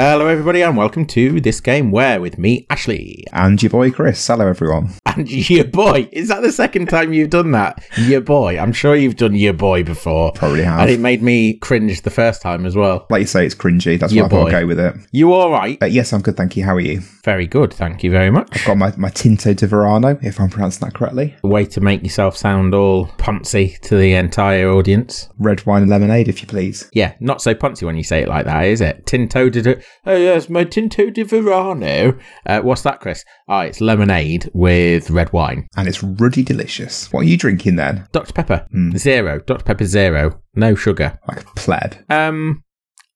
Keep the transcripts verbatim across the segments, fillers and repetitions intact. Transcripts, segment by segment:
Hello everybody and welcome to This Game Where with me, Ashley. And your boy Chris. Hello everyone. And your boy. Is that the second time you've done that? Your boy. I'm sure you've done your boy before. Probably have. And it made me cringe the first time as well. Like you say, it's cringy. That's your why boy. I'm okay with it. You alright? Uh, yes, I'm good, thank you. How are you? Very good, thank you very much. I've got my, my Tinto de Verano, if I'm pronouncing that correctly. A way to make yourself sound all poncy to the entire audience. Red wine and lemonade, if you please. Yeah, not so poncy when you say it like that, is it? Tinto de... Oh, yes, my Tinto de Verano. Uh, what's that, Chris? Ah, oh, it's lemonade with red wine. And it's ruddy delicious. What are you drinking then? Doctor Pepper. Mm. Zero. Doctor Pepper zero. No sugar. Like a pleb. Um,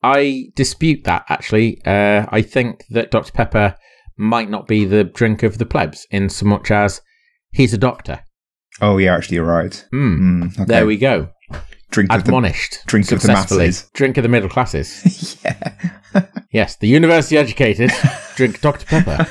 I dispute that, actually. Uh, I think that Doctor Pepper might not be the drink of the plebs in so much as he's a doctor. Oh, yeah, actually, you're right. Mm. Mm, okay. There we go. Drink Admonished. Of the, drink of the masses. Drink of the middle classes. Yeah. Yes, the university educated drink Doctor Pepper.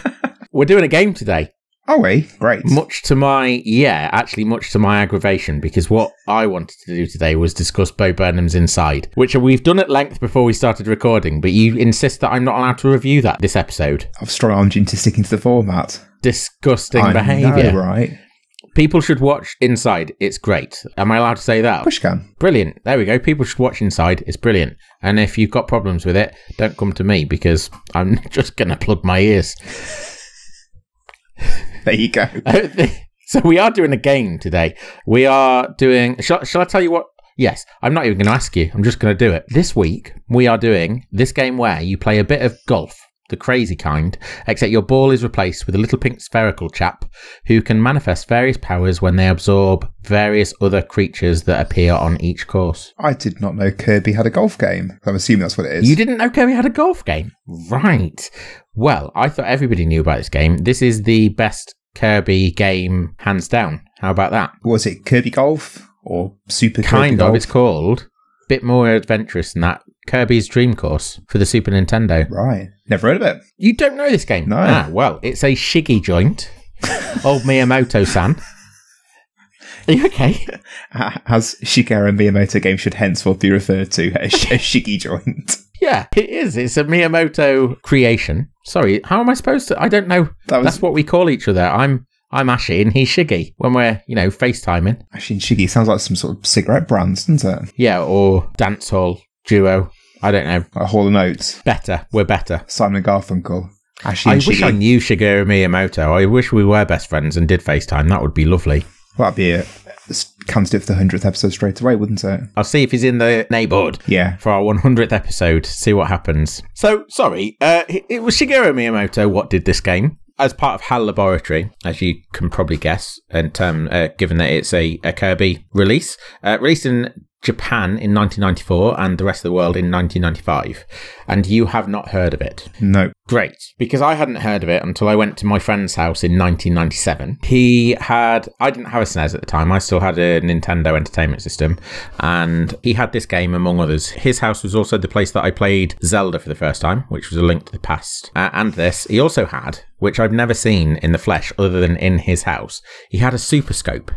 We're doing a game today. Are we? Great. Much to my, yeah, actually much to my aggravation, because what I wanted to do today was discuss Bo Burnham's Inside, which we've done at length before we started recording, but you insist that I'm not allowed to review that this episode. I've strong-armed you into sticking to the format. Disgusting I behaviour. Know, right? People should watch Inside. It's great. Am I allowed to say that? Of course you can. Brilliant. There we go. People should watch Inside. It's brilliant. And if you've got problems with it, don't come to me because I'm just going to plug my ears. There you go. So we are doing a game today. We are doing... Shall, shall I tell you what? Yes. I'm not even going to ask you. I'm just going to do it. This week, we are doing this game where you play a bit of golf. The crazy kind, except your ball is replaced with a little pink spherical chap who can manifest various powers when they absorb various other creatures that appear on each course. I did not know Kirby had a golf game. I'm assuming that's what it is. You didn't know Kirby had a golf game? Right. Well, I thought everybody knew about this game. This is the best Kirby game, hands down. How about that? Was it Kirby Golf or Super Kirby Golf? Kind of. It's called. Bit more adventurous than that. Kirby's Dream Course for the Super Nintendo. Right. Never heard of it. You don't know this game? No. Ah, well, it's a Shiggy joint. Old Miyamoto-san. Are you okay? As Shigeru Miyamoto game should henceforth be referred to as a Shiggy joint. Yeah, it is. It's a Miyamoto creation. Sorry, how am I supposed to? I don't know. That was... That's what we call each other. I'm... I'm Ashy and he's Shiggy when we're, you know, FaceTiming. Ashy and Shiggy sounds like some sort of cigarette brands, doesn't it? Yeah, or dance hall duo. I don't know. Like Hall and Oates. Better. We're better. Simon Garfunkel. Ashy and I Shiggy. Wish I knew Shigeru Miyamoto. I wish we were best friends and did FaceTime. That would be lovely. Well, that'd be a candidate for the hundredth episode straight away, wouldn't it? I'll see if he's in the neighbourhood. Yeah. For our hundredth episode. See what happens. So, sorry. Uh, it was Shigeru Miyamoto. What did this game? As part of HAL Laboratory, as you can probably guess, and um, uh, given that it's a, a Kirby release, uh, released in Japan in nineteen ninety-four and the rest of the world in nineteen ninety-five. And you have not heard of it? No. Great. Because I hadn't heard of it until I went to my friend's house in nineteen ninety-seven. He had... I didn't have a S N E S at the time. I still had a Nintendo Entertainment System. And he had this game, among others. His house was also the place that I played Zelda for the first time, which was A Link to the Past. Uh, and this, he also had, which I've never seen in the flesh other than in his house, he had a Super Scope.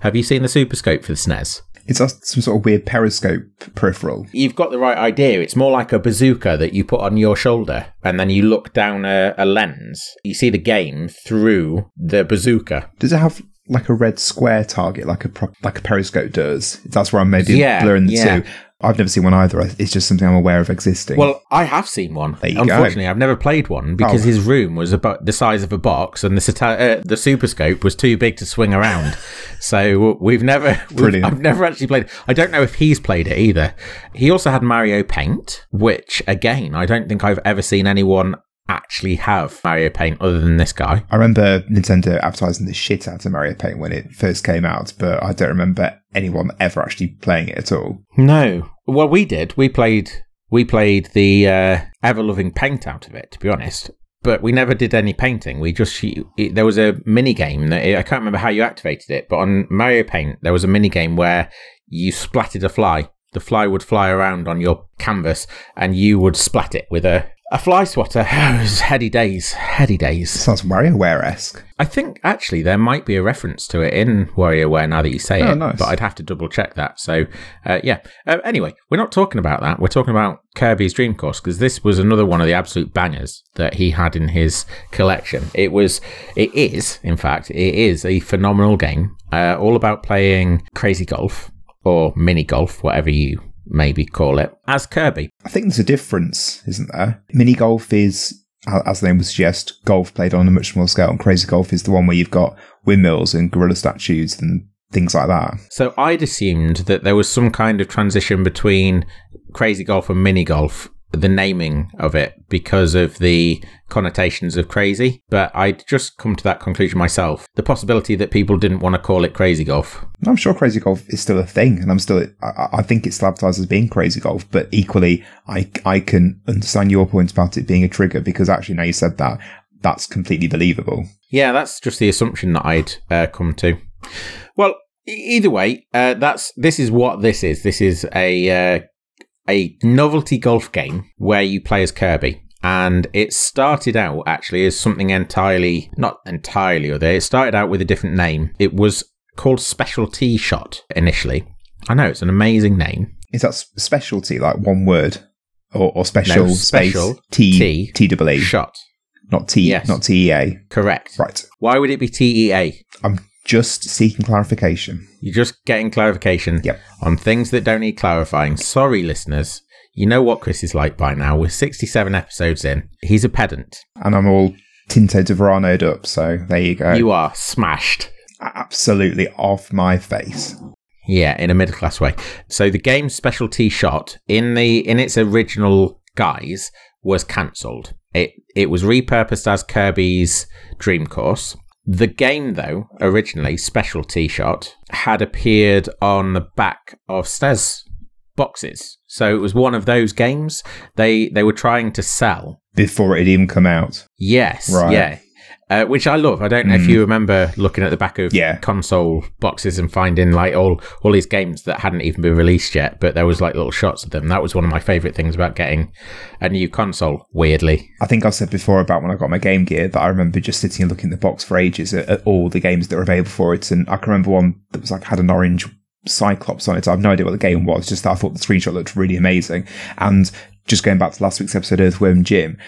Have you seen the Super Scope for the S N E S? It's some sort of weird periscope peripheral. You've got the right idea. It's more like a bazooka that you put on your shoulder and then you look down a, a lens. You see the game through the bazooka. Does it have like a red square target like a pro- like a periscope does? That's where I'm maybe yeah, blurring the yeah. two. I've never seen one either. It's just something I'm aware of existing. Well, I have seen one. There you Unfortunately, go. I've never played one because oh. his room was about the size of a box and the sata- uh, the Super Scope was too big to swing around. So we've never... Brilliant. We've, I've never actually played it. I don't know if he's played it either. He also had Mario Paint, which, again, I don't think I've ever seen anyone actually have Mario Paint other than this guy. I remember Nintendo advertising the shit out of Mario Paint when it first came out, but I don't remember anyone ever actually playing it at all. No. Well, we did. We played we played the uh, ever-loving paint out of it, to be honest. But we never did any painting. We just it, there was a mini game that it, I can't remember how you activated it, but on Mario Paint there was a mini game where you splatted a fly. The fly would fly around on your canvas and you would splat it with a A fly swatter. Oh, it was heady days. Heady days. Sounds WarioWare-esque. I think, actually, there might be a reference to it in WarioWare now that you say oh, it. Nice. But I'd have to double-check that. So, uh, yeah. Uh, anyway, we're not talking about that. We're talking about Kirby's Dream Course, because this was another one of the absolute bangers that he had in his collection. It was, it is, in fact, it is a phenomenal game, uh, all about playing crazy golf, or mini golf, whatever you maybe call it, as Kirby. I think there's a difference, isn't there? Mini golf is, as the name would suggest, golf played on a much smaller scale, and crazy golf is the one where you've got windmills and gorilla statues and things like that. So I'd assumed that there was some kind of transition between crazy golf and mini golf, the naming of it, because of the connotations of crazy, but I'd just come to that conclusion myself. The possibility that people didn't want to call it crazy golf. I'm sure crazy golf is still a thing, and I'm still, I, I think it's still advertised as being crazy golf, but equally, I, I can understand your point about it being a trigger, because actually now you said that, that's completely believable. Yeah, that's just the assumption that I'd uh, come to. Well, either way, uh, that's this is what this is. This is a uh, a novelty golf game where you play as Kirby, and it started out actually as something entirely, not entirely other. It started out with a different name. It was called Specialty Shot initially. I know, it's an amazing name. Is that specialty like one word, or, or special no, space T T double E shot, not T, yes. Not T E A. Correct. Right. Why would it be T E A? I'm just seeking clarification. You're just getting clarification yep. on things that don't need clarifying. Sorry, listeners. You know what Chris is like by now. We're sixty-seven episodes in. He's a pedant. And I'm all Tinto de Verano'd up, so there you go. You are smashed. Absolutely off my face. Yeah, in a middle-class way. So the game's Specialty Shot, in the in its original guise, was cancelled. It, it was repurposed as Kirby's Dream Course. The game, though, originally, Specialty Shot, had appeared on the back of S T E S boxes. So it was one of those games they they were trying to sell. Before it had even come out. Yes, right. Yeah. Uh, which I love. I don't know mm. if you remember looking at the back of yeah. console boxes and finding like all, all these games that hadn't even been released yet, but there was like little shots of them. That was one of my favourite things about getting a new console, weirdly. I think I've said before about when I got my Game Gear that I remember just sitting and looking at the box for ages at, at all the games that were available for it. And I can remember one that was like had an orange Cyclops on it. I have no idea what the game was, just that I thought the screenshot looked really amazing. And just going back to last week's episode, Earthworm Jim,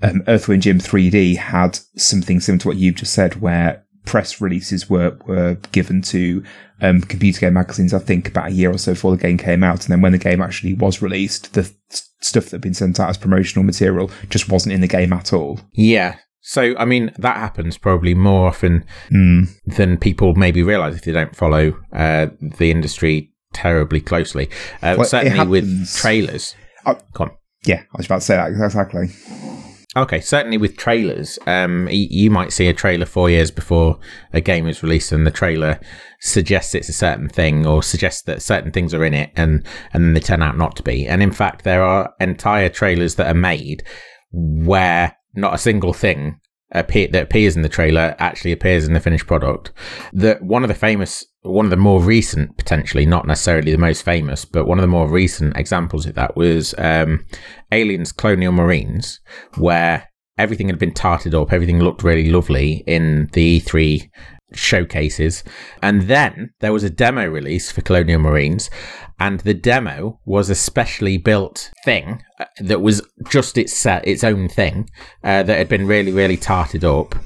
Um, Earthworm Jim three D had something similar to what you've just said, where press releases were, were given to um, computer game magazines, I think, about a year or so before the game came out. And then when the game actually was released, the stuff that had been sent out as promotional material just wasn't in the game at all. Yeah. So, I mean, that happens probably more often mm. than people maybe realise if they don't follow uh, the industry terribly closely. Uh, well, certainly with trailers. Oh, Come on. Yeah, I was about to say that exactly. Okay, certainly with trailers, um, you might see a trailer four years before a game is released, and the trailer suggests it's a certain thing, or suggests that certain things are in it, and and they turn out not to be. And in fact, there are entire trailers that are made where not a single thing appear, that appears in the trailer actually appears in the finished product. The, one of the famous, one of the more recent, potentially, not necessarily the most famous, but one of the more recent examples of that was um, Aliens Colonial Marines, where everything had been tarted up, everything looked really lovely in the E three showcases. And then there was a demo release for Colonial Marines, and the demo was a specially built thing that was just its uh, its own thing uh, that had been really, really tarted up,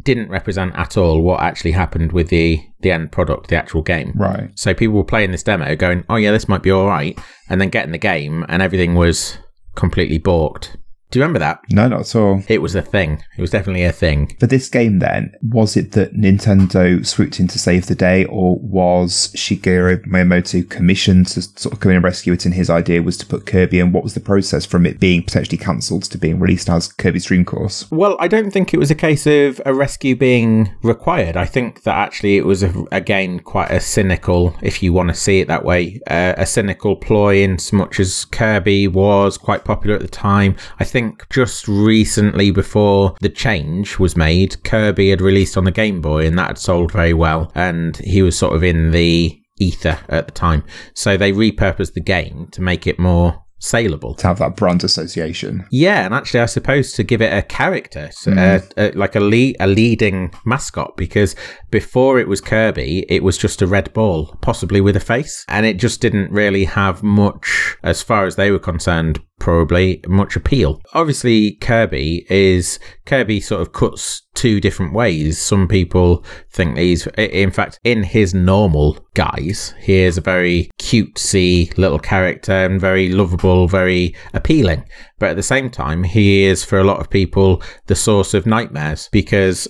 didn't represent at all what actually happened with the, the end product, the actual game. Right. So people were playing this demo going, oh yeah, this might be all right, and then getting the game and everything was completely balked. Do you remember that? No, not at all. It was a thing. It was definitely a thing. For this game then, was it that Nintendo swooped in to save the day, or was Shigeru Miyamoto commissioned to sort of come in and rescue it, and his idea was to put Kirby in? What was the process from it being potentially cancelled to being released as Kirby's Dream Course? Well, I don't think it was a case of a rescue being required. I think that actually it was, a, again, quite a cynical, if you want to see it that way, uh, a cynical ploy in so much as Kirby was quite popular at the time. I think I think just recently before the change was made, Kirby had released on the Game Boy, and that had sold very well, and he was sort of in the ether at the time. So they repurposed the game to make it more saleable. To have that brand association. Yeah, and actually I suppose to give it a character, so, mm. uh, uh, like a, lead, a leading mascot, because before it was Kirby, it was just a red ball, possibly with a face, and it just didn't really have much, as far as they were concerned, probably much appeal. Obviously, Kirby is Kirby sort of cuts two different ways. Some people think he's, in fact, in his normal guise, he is a very cutesy little character and very lovable, very appealing. But at the same time, he is, for a lot of people, the source of nightmares, because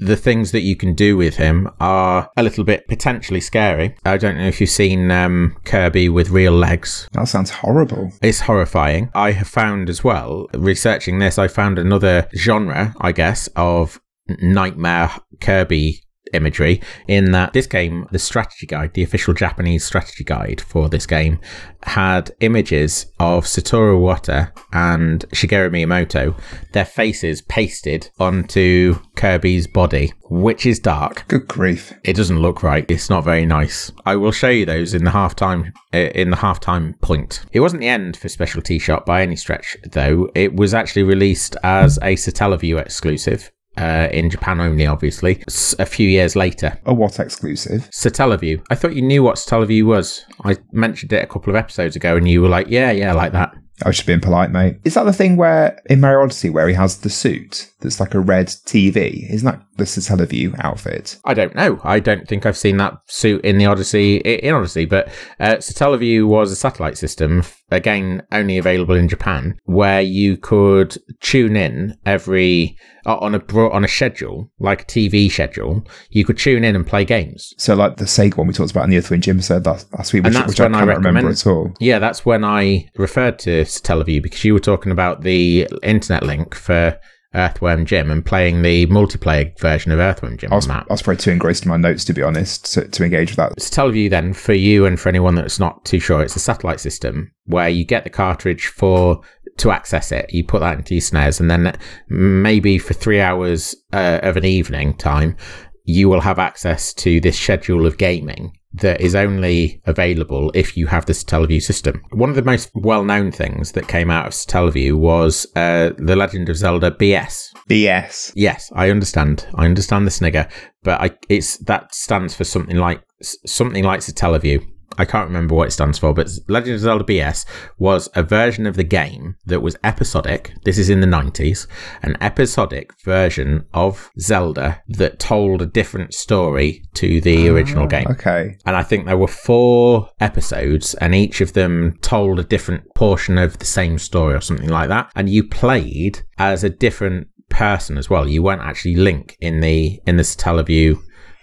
the things that you can do with him are a little bit potentially scary. I don't know if you've seen um, Kirby with real legs. That sounds horrible. It's horrifying. I have found as well, researching this, I found another genre, I guess, of nightmare Kirby imagery, in that this game, the strategy guide, the official Japanese strategy guide for this game, had images of Satoru Iwata and Shigeru Miyamoto, their faces pasted onto Kirby's body, which is dark. Good grief. It doesn't look right. It's not very nice. I will show you those in the halftime uh, in the halftime point. It wasn't the end for Special Tea Shop by any stretch, though. It was actually released as a Satellaview exclusive. Uh, in Japan only, obviously, S- a few years later. A what exclusive? Satellaview. I thought you knew what Satellaview was. I mentioned it a couple of episodes ago and you were like, yeah, yeah, like that. I was just being polite, mate. Is that the thing where, in Mario Odyssey, where he has the suit that's like a red T V? Isn't that the Satellaview outfit? I don't know. I don't think I've seen that suit in the Odyssey, in Odyssey, but uh, Satellaview was a satellite system, again, only available in Japan, where you could tune in every, uh, on a on a schedule, like a T V schedule, you could tune in and play games. So like the Sega one we talked about in the Earthworm Jim episode last, last week, which, which I can't I remember at all. Yeah, that's when I referred to Satellaview, because you were talking about the internet link for Earthworm Jim and playing the multiplayer version of Earthworm Jim. I was, on that. I was probably too engrossed in my notes, to be honest, to, to engage with that. Satellaview, then, for you and for anyone that's not too sure, it's a satellite system where you get the cartridge for to access it. You put that into your S N E S, and then maybe for three hours uh, of an evening time, you will have access to this schedule of gaming that is only available if you have the Satellaview system. One of the most well-known things that came out of Satellaview was uh, The Legend of Zelda B S. B S. Yes, I understand. I understand the snigger, but I, it's that stands for something like something like Satellaview. I can't remember what it stands for, but Legend of Zelda B S was a version of the game that was episodic. This is in the nineties, an episodic version of Zelda that told a different story to the oh, original game. Okay. And I think there were four episodes, and each of them told a different portion of the same story or something like that. And you played as a different person as well. You weren't actually Link in the in the Satellaview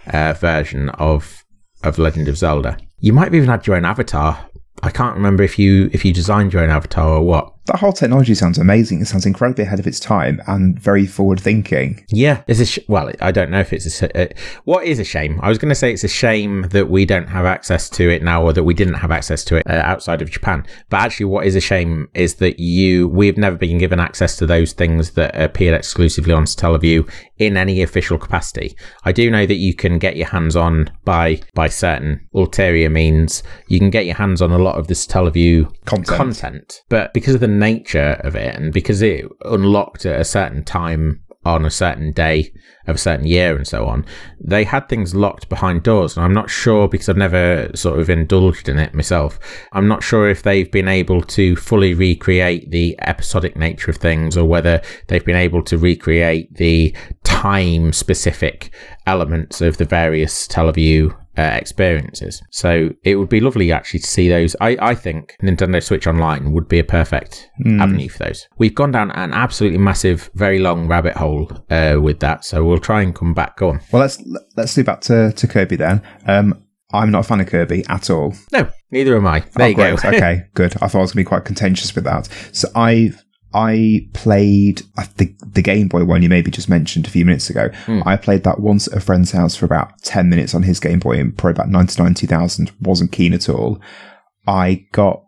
uh, version of of Legend of Zelda. You might have even had your own avatar. I can't remember if you if you designed your own avatar or what. That whole technology sounds amazing. It sounds incredibly ahead of its time and very forward-thinking. Yeah. It's a sh- well, I don't know if it's a... Uh, what is a shame? I was going to say it's a shame that we don't have access to it now, or that we didn't have access to it uh, outside of Japan. But actually, what is a shame is that you we've never been given access to those things that appeared exclusively on Satellaview in any official capacity. I do know that you can get your hands on, by by certain ulterior means, you can get your hands on a lot of the Satellaview content. content. But because of the nature of it, and because it unlocked at a certain time on a certain day of a certain year and so on, they had things locked behind doors, and I'm not sure, because I've never sort of indulged in it myself, I'm not sure if they've been able to fully recreate the episodic nature of things, or whether they've been able to recreate the time specific elements of the various Satellaview Uh, experiences. So it would be lovely actually to see those. I, I think Nintendo Switch Online would be a perfect mm. avenue for those. We've gone down an absolutely massive, very long rabbit hole uh, with that, so we'll try and come back. Go on. Well, let's let's do back to, to Kirby then. Um, I'm not a fan of Kirby at all. No, neither am I. There oh, you great. go. Okay, good. I thought I was going to be quite contentious with that. So I've I played I think the Game Boy one you maybe just mentioned a few minutes ago. Mm. I played that once at a friend's house for about ten minutes on his Game Boy, and probably about ninety-nine, two thousand. Wasn't keen at all. I got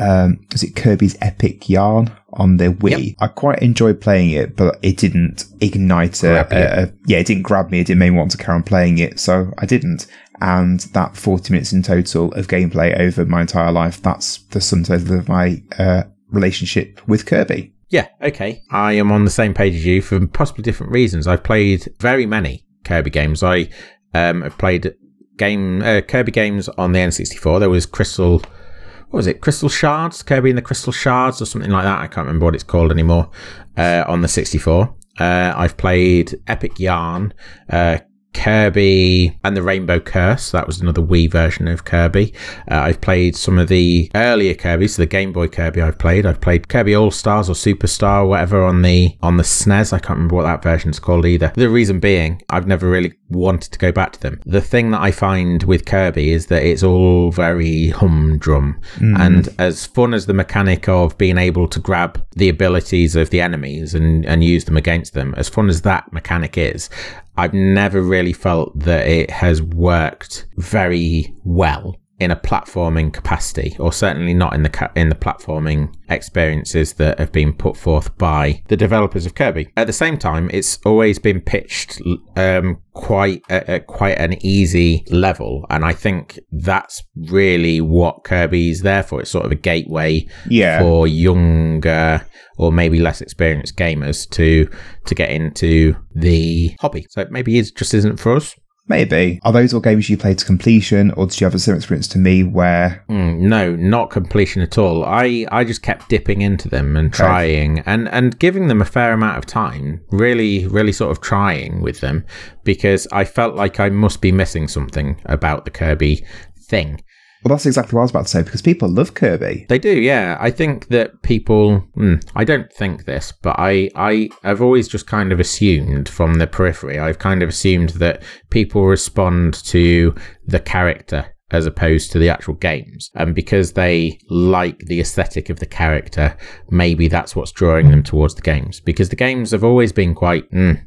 um, was it Kirby's Epic Yarn on the Wii? Yep. I quite enjoyed playing it, but it didn't ignite a, a, a... Yeah, it didn't grab me. It didn't make me want to carry on playing it, so I didn't. And that forty minutes in total of gameplay over my entire life, that's the sum total of my uh, relationship with Kirby. Yeah, okay. I am on the same page as you for possibly different reasons. I've played very many Kirby games. I um, have played game uh, Kirby games on the N sixty-four. There was Crystal, what was it? Crystal Shards? Kirby and the Crystal Shards or something like that. I can't remember what it's called anymore uh, on the sixty-four. Uh, I've played Epic Yarn, uh, Kirby and the Rainbow Curse. That was another Wii version of Kirby. Uh, I've played some of the earlier Kirby, so the Game Boy Kirby I've played. I've played Kirby All-Stars or Superstar or whatever on the on the S N E S. I can't remember what that version's called either. The reason being, I've never really wanted to go back to them. The thing that I find with Kirby is that it's all very humdrum. Mm. And as fun as the mechanic of being able to grab the abilities of the enemies and, and use them against them, as fun as that mechanic is, I've never really felt that it has worked very well in a platforming capacity, or certainly not in the ca- in the platforming experiences that have been put forth by the developers of Kirby. At the same time, it's always been pitched um, quite a, a, quite an easy level, and I think that's really what Kirby's there for. It's sort of a gateway yeah. for younger or maybe less experienced gamers to to get into the hobby. So maybe it just isn't for us. Maybe. Are those all games you played to completion, or did you have a similar experience to me where... Mm, no, not completion at all. I, I just kept dipping into them and trying okay. and, and giving them a fair amount of time, really, really sort of trying with them, because I felt like I must be missing something about the Kirby thing. Well, that's exactly what I was about to say, because people love Kirby. They do, yeah. I think that people... Mm, I don't think this, but I, I, I've always just kind of assumed from the periphery, I've kind of assumed that people respond to the character as opposed to the actual games. And because they like the aesthetic of the character, maybe that's what's drawing them towards the games. Because the games have always been quite... Mm,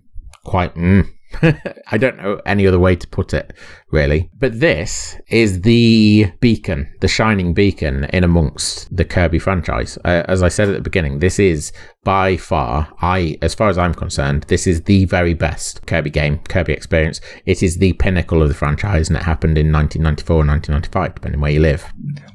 quite... Mm. I don't know any other way to put it, really. But this is the beacon, the shining beacon in amongst the Kirby franchise. Uh, as I said at the beginning, this is by far, I, as far as I'm concerned, this is the very best Kirby game, Kirby experience. It is the pinnacle of the franchise, and it happened in nineteen ninety-four and nineteen ninety-five, depending where you live.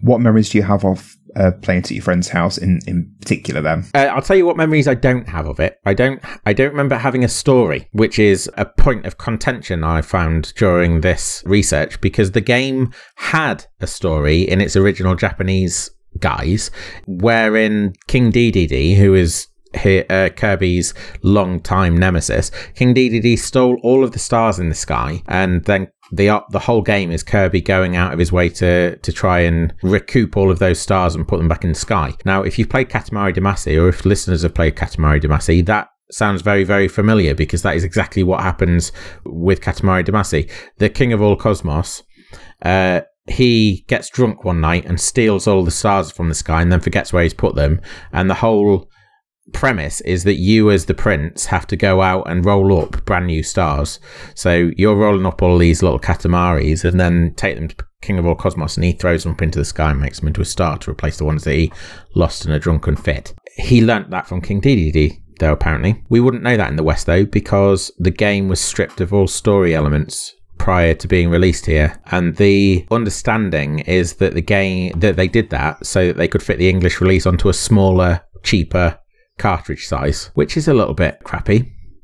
What memories do you have of Uh, playing at your friend's house in, in particular then? Uh, I'll tell you what memories I don't have of it. I don't I don't remember having a story, which is a point of contention I found during this research, because the game had a story in its original Japanese guise, wherein King Dedede, who is Uh, Kirby's long-time nemesis, King Dedede, stole all of the stars in the sky, and then the uh, the whole game is Kirby going out of his way to to try and recoup all of those stars and put them back in the sky. Now, if you've played Katamari Damacy, or if listeners have played Katamari Damacy, that sounds very, very familiar, because that is exactly what happens with Katamari Damacy. The king of all cosmos, uh, he gets drunk one night and steals all the stars from the sky and then forgets where he's put them, and the whole premise is that you as the prince have to go out and roll up brand new stars. So you're rolling up all these little Katamaris and then take them to King of All Cosmos, and he throws them up into the sky and makes them into a star to replace the ones that he lost in a drunken fit. He learnt that from King Dedede, though, apparently. We wouldn't know that in the West, though, because the game was stripped of all story elements prior to being released here, and the understanding is that the game that they did that so that they could fit the English release onto a smaller, cheaper cartridge size, which is a little bit crappy.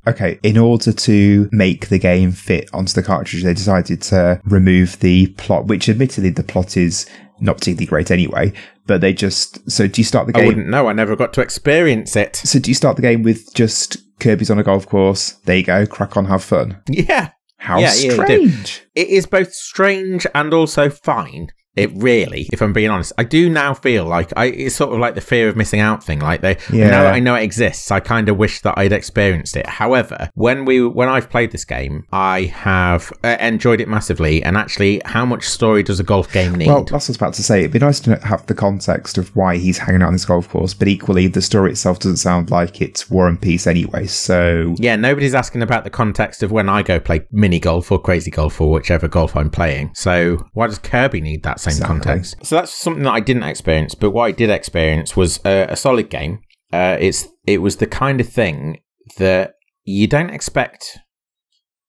Okay, in order to make the game fit onto the cartridge, they decided to remove the plot, which admittedly the plot is not particularly great anyway, but they just... So do you start the game... I wouldn't know, I never got to experience it. So do you start the game with just Kirby's on a golf course, there you go, crack on, have fun? Yeah. How yeah, strange. Yeah, it is both strange and also fine. It really, if I'm being honest, I do now feel like I, it's sort of like the fear of missing out thing. Like they, yeah. now that I know it exists, I kind of wish that I'd experienced it. However, when we, when I've played this game, I have uh, enjoyed it massively. And actually, how much story does a golf game need? Well, that's what I was about to say. It'd be nice to have the context of why he's hanging out on this golf course, but equally, the story itself doesn't sound like it's War and Peace anyway. So yeah, nobody's asking about the context of when I go play mini golf or crazy golf or whichever golf I'm playing. So why does Kirby need that same exactly. context. So that's something that I didn't experience, but what I did experience was uh, a solid game. Uh, it's it was the kind of thing that you don't expect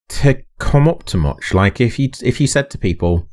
to come up to much. Like if you if you said to people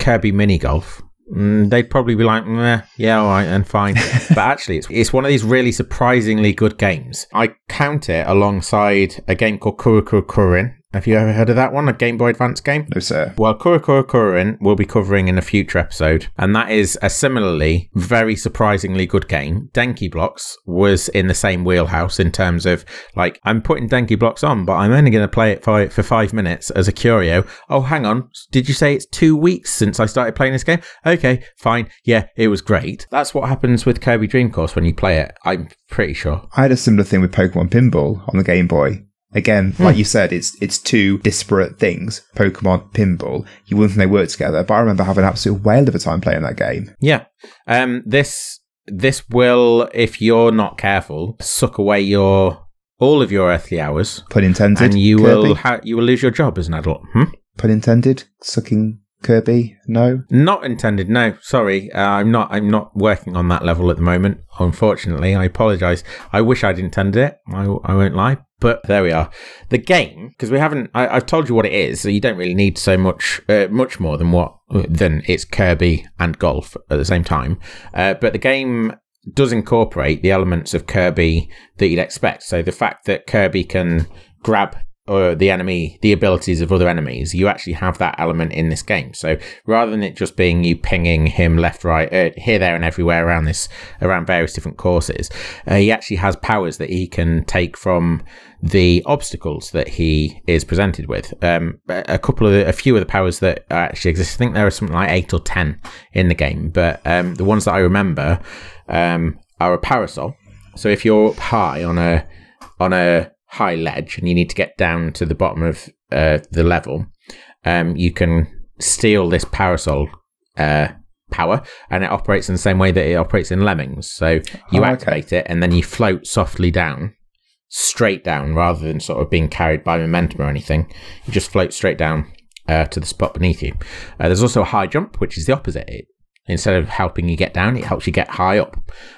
Kirby mini golf, they'd probably be like, meh, yeah, all right, and fine. But actually, it's it's one of these really surprisingly good games. I count it alongside a game called Kurukuru Kurin. Have you ever heard of that one? A Game Boy Advance game? No, sir. Well, Kurukuru Kurin we'll be covering in a future episode, and that is a similarly very surprisingly good game. Denki Blocks was in the same wheelhouse in terms of, like, I'm putting Denki Blocks on, but I'm only going to play it for, for five minutes as a curio. Oh, hang on. Did you say it's two weeks since I started playing this game? Okay, fine. Yeah, it was great. That's what happens with Kirby Dream Course when you play it, I'm pretty sure. I had a similar thing with Pokemon Pinball on the Game Boy. Again, like mm. you said, it's it's two disparate things. Pokemon, pinball, you wouldn't think they work together, but I remember having an absolute whale of a time playing that game. Yeah. Um, this this will, if you're not careful, suck away your all of your earthly hours. Pun intended. And you Kirby. will ha- you will lose your job as an adult. Hmm? Pun intended. Sucking Kirby? No? Not intended, no. Sorry. Uh, I'm not I'm not working on that level at the moment, unfortunately. I apologise. I wish I'd intended it. I, I won't lie. But there we are. The game, because we haven't, I, I've told you what it is, so you don't really need so much, uh, much more than what, than it's Kirby and golf at the same time. Uh, but the game does incorporate the elements of Kirby that you'd expect. So the fact that Kirby can grab uh, the enemy, the abilities of other enemies, you actually have that element in this game. So rather than it just being you pinging him left, right, uh, here, there and everywhere around this, around various different courses, uh, he actually has powers that he can take from the obstacles that he is presented with. Um, a couple of the, a few of the powers that actually exist, I think there are something like eight or ten in the game, but um, the ones that I remember um, are a parasol. So if you're up high on a on a high ledge and you need to get down to the bottom of uh, the level, um, you can steal this parasol uh, power, and it operates in the same way that it operates in Lemmings. So you oh, activate okay. it and then you float softly down. Straight down, rather than sort of being carried by momentum or anything. You just float straight down uh, to the spot beneath you. Uh, there's also a high jump, which is the opposite. It, instead of helping you get down, it helps you get high up.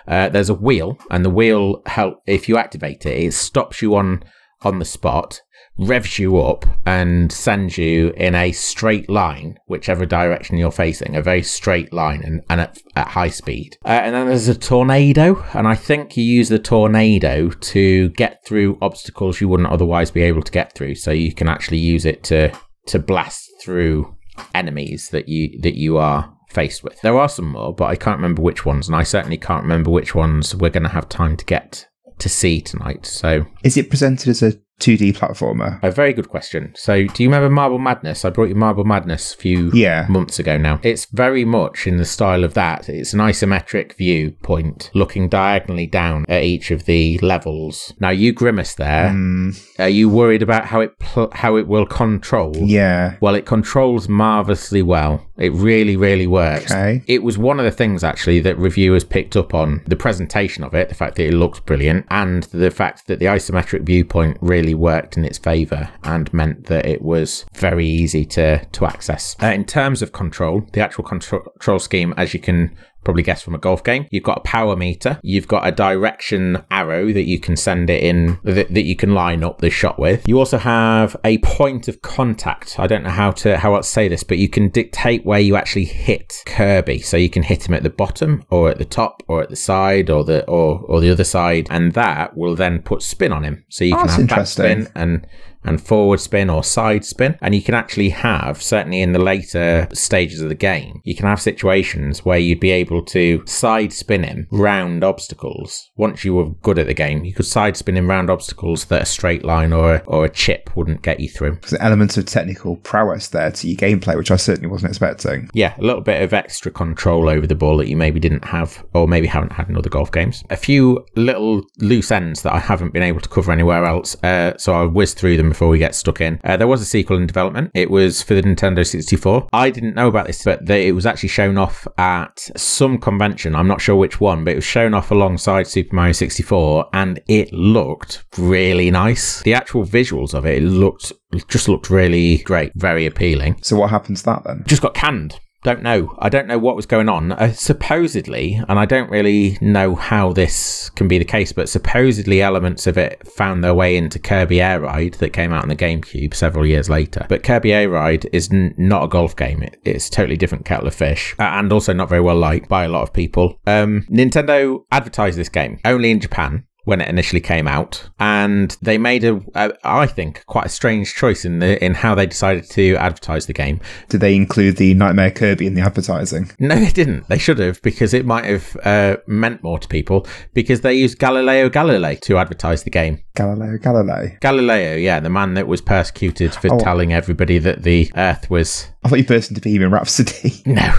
Uh, there's a wheel, and the wheel help if you activate it, it stops you on on the spot, revs you up, and sends you in a straight line, whichever direction you're facing, a very straight line, and, and at, at high speed. Uh, and then there's a tornado, and I think you use the tornado to get through obstacles you wouldn't otherwise be able to get through, so you can actually use it to to blast through enemies that you that you are faced with. There are some more, but I can't remember which ones, and I certainly can't remember which ones we're going to have time to get to see tonight. So is it presented as a two D platformer? A very good question. So do you remember Marble Madness? I brought you Marble Madness a few yeah. months ago now. It's very much in the style of that. It's an isometric viewpoint looking diagonally down at each of the levels. Now, you grimace there. Mm. Are you worried about how it pl- how it will control? Yeah. Well, it controls marvelously well. It really, really works. Okay. It was one of the things, actually, that reviewers picked up on, the presentation of it, the fact that it looks brilliant, and the fact that the isometric viewpoint really worked in its favour and meant that it was very easy to to access. Uh, in terms of control, the actual contro- control scheme, as you can probably guess from a golf game, you've got a power meter, you've got a direction arrow that you can send it in, that, that you can line up the shot with. You also have a point of contact. I don't know how to how to say this, but you can dictate where you actually hit Kirby. So you can hit him at the bottom or at the top or at the side or the or, or the other side, and that will then put spin on him. So you oh, can have backspin and and forward spin or side spin, and you can actually have, certainly in the later stages of the game, you can have situations where you'd be able to side spin him round obstacles. Once you were good at the game, you could side spin him round obstacles that a straight line or a, or a chip wouldn't get you through. There's elements of technical prowess there to your gameplay, which I certainly wasn't expecting. Yeah, a little bit of extra control over the ball that you maybe didn't have, or maybe haven't had in other golf games. A few little loose ends that I haven't been able to cover anywhere else, uh, so I'll whiz through them before we get stuck in. Uh, there was a sequel in development. It was for the Nintendo sixty-four. I didn't know about this, but they, it was actually shown off at some convention. I'm not sure which one, but it was shown off alongside Super Mario sixty-four, and it looked really nice. The actual visuals of it, it looked it just looked really great, very appealing. So what happened to that then? Just got canned. Don't know. I don't know what was going on. Uh, supposedly, and I don't really know how this can be the case, but supposedly elements of it found their way into Kirby Air Ride that came out on the GameCube several years later. But Kirby Air Ride is n- not a golf game. It, it's a totally different kettle of fish, uh, and also not very well liked by a lot of people. Um, Nintendo advertised this game only in Japan when it initially came out, and they made a, a I think quite a strange choice in the in how they decided to advertise the game. Did they include the Nightmare Kirby in the advertising? No, they didn't. They should have, because it might have uh, meant more to people, because they used Galileo Galilei to advertise the game. Galileo Galilei? Galileo, yeah, the man that was persecuted for oh. telling everybody that the Earth was... I thought you burst into Bohemian Rhapsody. No.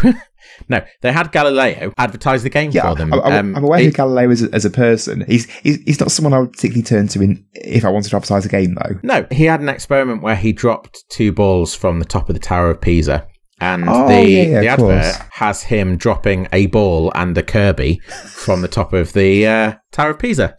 No, they had Galileo advertise the game yeah, for them. I, I, um, I'm aware it, who Galileo is as a person. He's, he's he's not someone I would particularly turn to in if I wanted to advertise a game, though. No, he had an experiment where he dropped two balls from the top of the Tower of Pisa. And oh, the, yeah, yeah, the advert course. has him dropping a ball and a Kirby from the top of the uh, Tower of Pisa.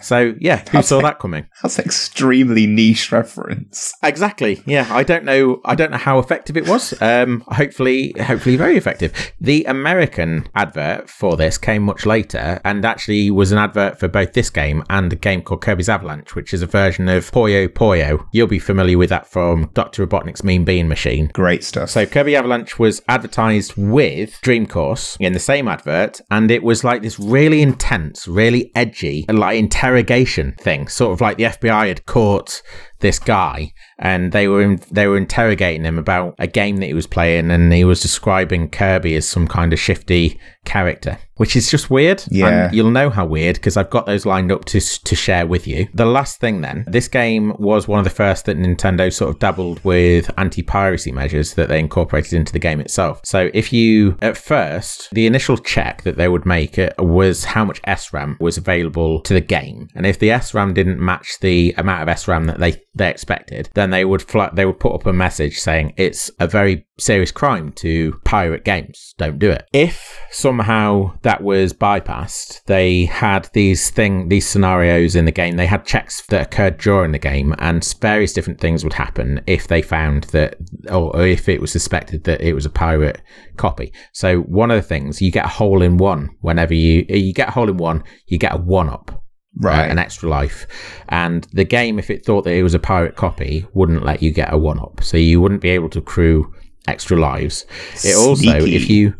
So, yeah, who that's saw like, that coming? That's an extremely niche reference. Exactly. Yeah, I don't know. I don't know how effective it was. Um, hopefully, hopefully, very effective. The American advert for this came much later, and actually was an advert for both this game and a game called Kirby's Avalanche, which is a version of Puyo Puyo. You'll be familiar with that from Doctor Robotnik's Mean Bean Machine. Great stuff. So Kirby Avalanche was advertised with Dream Course in the same advert, and it was like this really intense, really edgy, like interrogation thing, sort of like the F B I had caught this guy, and they were in, they were interrogating him about a game that he was playing, and he was describing Kirby as some kind of shifty character, which is just weird. Yeah, and you'll know how weird because I've got those lined up to to share with you. The last thing then, this game was one of the first that Nintendo sort of dabbled with anti-piracy measures that they incorporated into the game itself. So if you, at first, the initial check that they would make was how much S RAM was available to the game, and if the S RAM didn't match the amount of S RAM that they they expected, then they would fly, they would put up a message saying it's a very serious crime to pirate games, don't do it. If somehow that was bypassed, they had these thing these scenarios in the game. They had checks that occurred during the game, and various different things would happen if they found that, or if it was suspected that it was a pirate copy. So one of the things, you get a hole in one whenever you you get a hole in one, you get a one up. Right. Uh, an extra life. And the game, if it thought that it was a pirate copy, wouldn't let you get a one-up. So you wouldn't be able to accrue extra lives. It also, Sneaky. if you,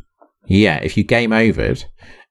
yeah, if you game overed,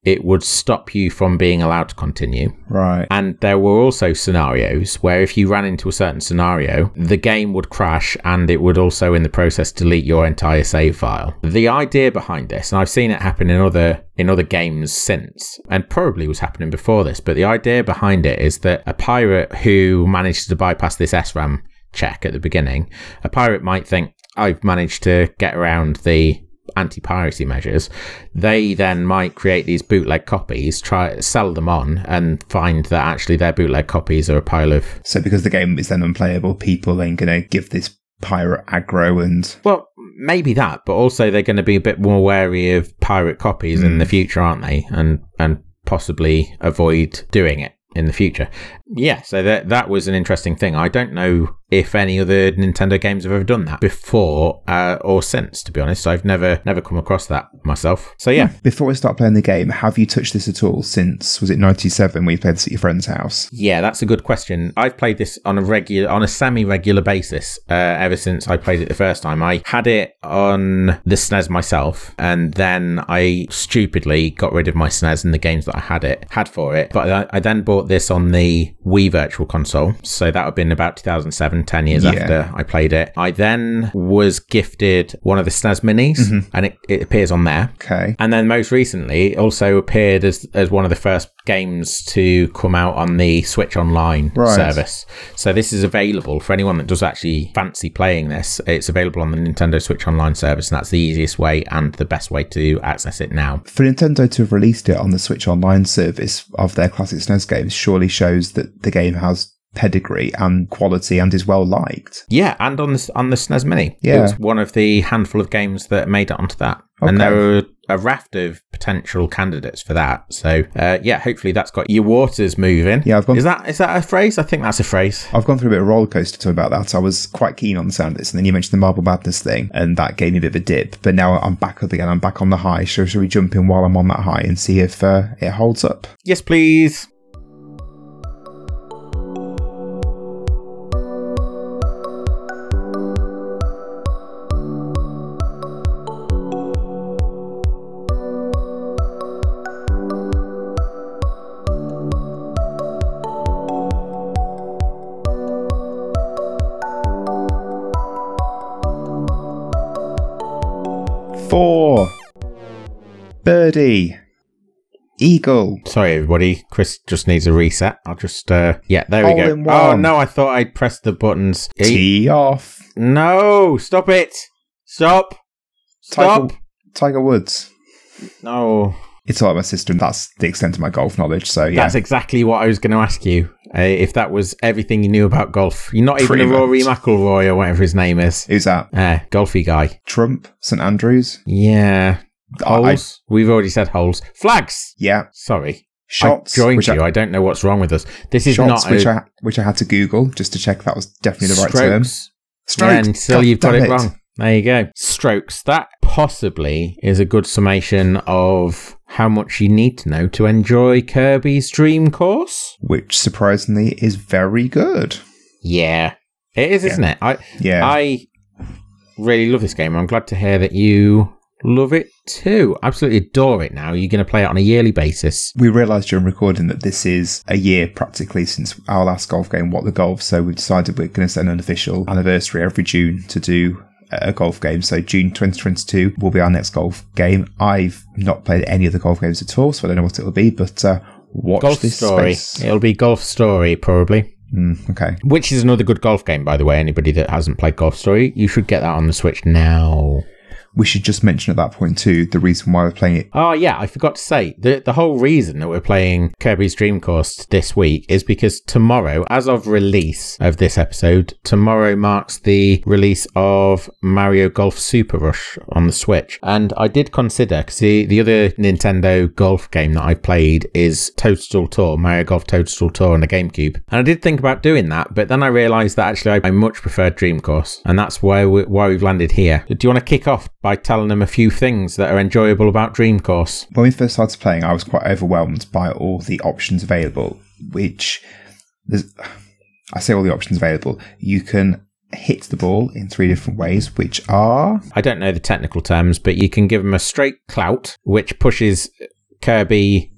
it would stop you from being allowed to continue. Right. And there were also scenarios where if you ran into a certain scenario, the game would crash, and it would also in the process delete your entire save file. The idea behind this, and I've seen it happen in other in other games since, and probably was happening before this, but the idea behind it is that a pirate who managed to bypass this S RAM check at the beginning, a pirate might think, I've managed to get around the anti-piracy measures. They then might create these bootleg copies, try sell them on, and find that actually their bootleg copies are a pile of... So because the game is then unplayable, people then going to give this pirate aggro and... Well, maybe that, but also they're going to be a bit more wary of pirate copies mm. in the future, aren't they? And and possibly avoid doing it in the future. Yeah, so that that was an interesting thing. I don't know if any other Nintendo games have ever done that before uh, or since, to be honest. I've never never come across that myself. So yeah. Before we start playing the game, have you touched this at all since, was it ninety-seven when you played this at your friend's house? Yeah, that's a good question. I've played this on a regular, on a semi-regular basis uh, ever since I played it the first time. I had it on the S N E S myself, and then I stupidly got rid of my S N E S and the games that I had it had for it. But I, I then bought this on the Wii Virtual Console, so that would have been about two thousand seven, ten years yeah. after I played it. I then was gifted one of the S N E S Minis, mm-hmm. and it, it appears on there. Okay. And then most recently, it also appeared as, as one of the first games to come out on the Switch Online right. service. So this is available for anyone that does actually fancy playing this. It's available on the Nintendo Switch Online service, and that's the easiest way and the best way to access it now. For Nintendo to have released it on the Switch Online service of their classic S N E S games surely shows that the game has pedigree and quality and is well liked. Yeah, and on the, on the S N E S Mini. Yeah. It was one of the handful of games that made it onto that. Okay. And there were a raft of potential candidates for that. So uh, yeah, hopefully that's got your waters moving. Yeah, I've gone. Is that is that a phrase? I think that's a phrase. I've gone through a bit of a roller coaster too about that. I was quite keen on the sound of this, and then you mentioned the Marble Madness thing, and that gave me a bit of a dip. But now I'm back up again. I'm back on the high. Shall, shall we jump in while I'm on that high and see if uh, it holds up? Yes, please. Four. Birdie. Eagle. Sorry, everybody. Chris just needs a reset. I'll just, uh, yeah, there All we go. Oh, no, I thought I'd pressed the buttons. E- Tee off. No, stop it. Stop. Stop. Tiger, Tiger Woods. No. It's all right, my sister. That's the extent of my golf knowledge, so yeah. That's exactly what I was going to ask you. Uh, if that was everything you knew about golf. You're not even a Rory McIlroy or whatever his name is. Who's that? Uh, golfy guy. Trump, Saint Andrews. Yeah. Holes. I, I, We've already said holes. Flags. Yeah. Sorry. Shots. I joined you. I, I don't know what's wrong with us. This is shots, not a, which I which I had to Google just to check that was definitely the strokes. Right term. Strokes. And yeah, still, God, you've got it, it wrong. There you go. Strokes. That possibly is a good summation of how much you need to know to enjoy Kirby's Dream Course, which surprisingly is very good. Yeah, it is, yeah. Isn't it? I yeah, I really love this game. I'm glad to hear that you love it too. Absolutely adore it. Now you're going to play it on a yearly basis. We realised during recording that this is a year practically since our last golf game, What the Golf. So we decided we're going to set an unofficial anniversary every June to do a golf game. So June twenty twenty-two will be our next golf game. I've not played any of the golf games at all, so I don't know what it'll be. But uh, watch golf this story. Space. It'll be Golf Story probably. Mm, okay. Which is another good golf game, by the way. Anybody that hasn't played Golf Story, you should get that on the Switch now. We should just mention at that point too the reason why we're playing it. Oh yeah, I forgot to say the the whole reason that we're playing Kirby's Dream Course this week is because tomorrow, as of release of this episode, tomorrow marks the release of Mario Golf Super Rush on the Switch. And I did consider, because the, the other Nintendo golf game that I played is Toadstool Tour, Mario Golf Toadstool Tour on the GameCube, and I did think about doing that, but then I realised that actually I, I much prefer Dream Course, and that's why we, why we've landed here. Do you want to kick off by telling them a few things that are enjoyable about Dream Course? When we first started playing, I was quite overwhelmed by all the options available, which, there's, I say all the options available, you can hit the ball in three different ways, which are... I don't know the technical terms, but you can give them a straight clout, which pushes Kirby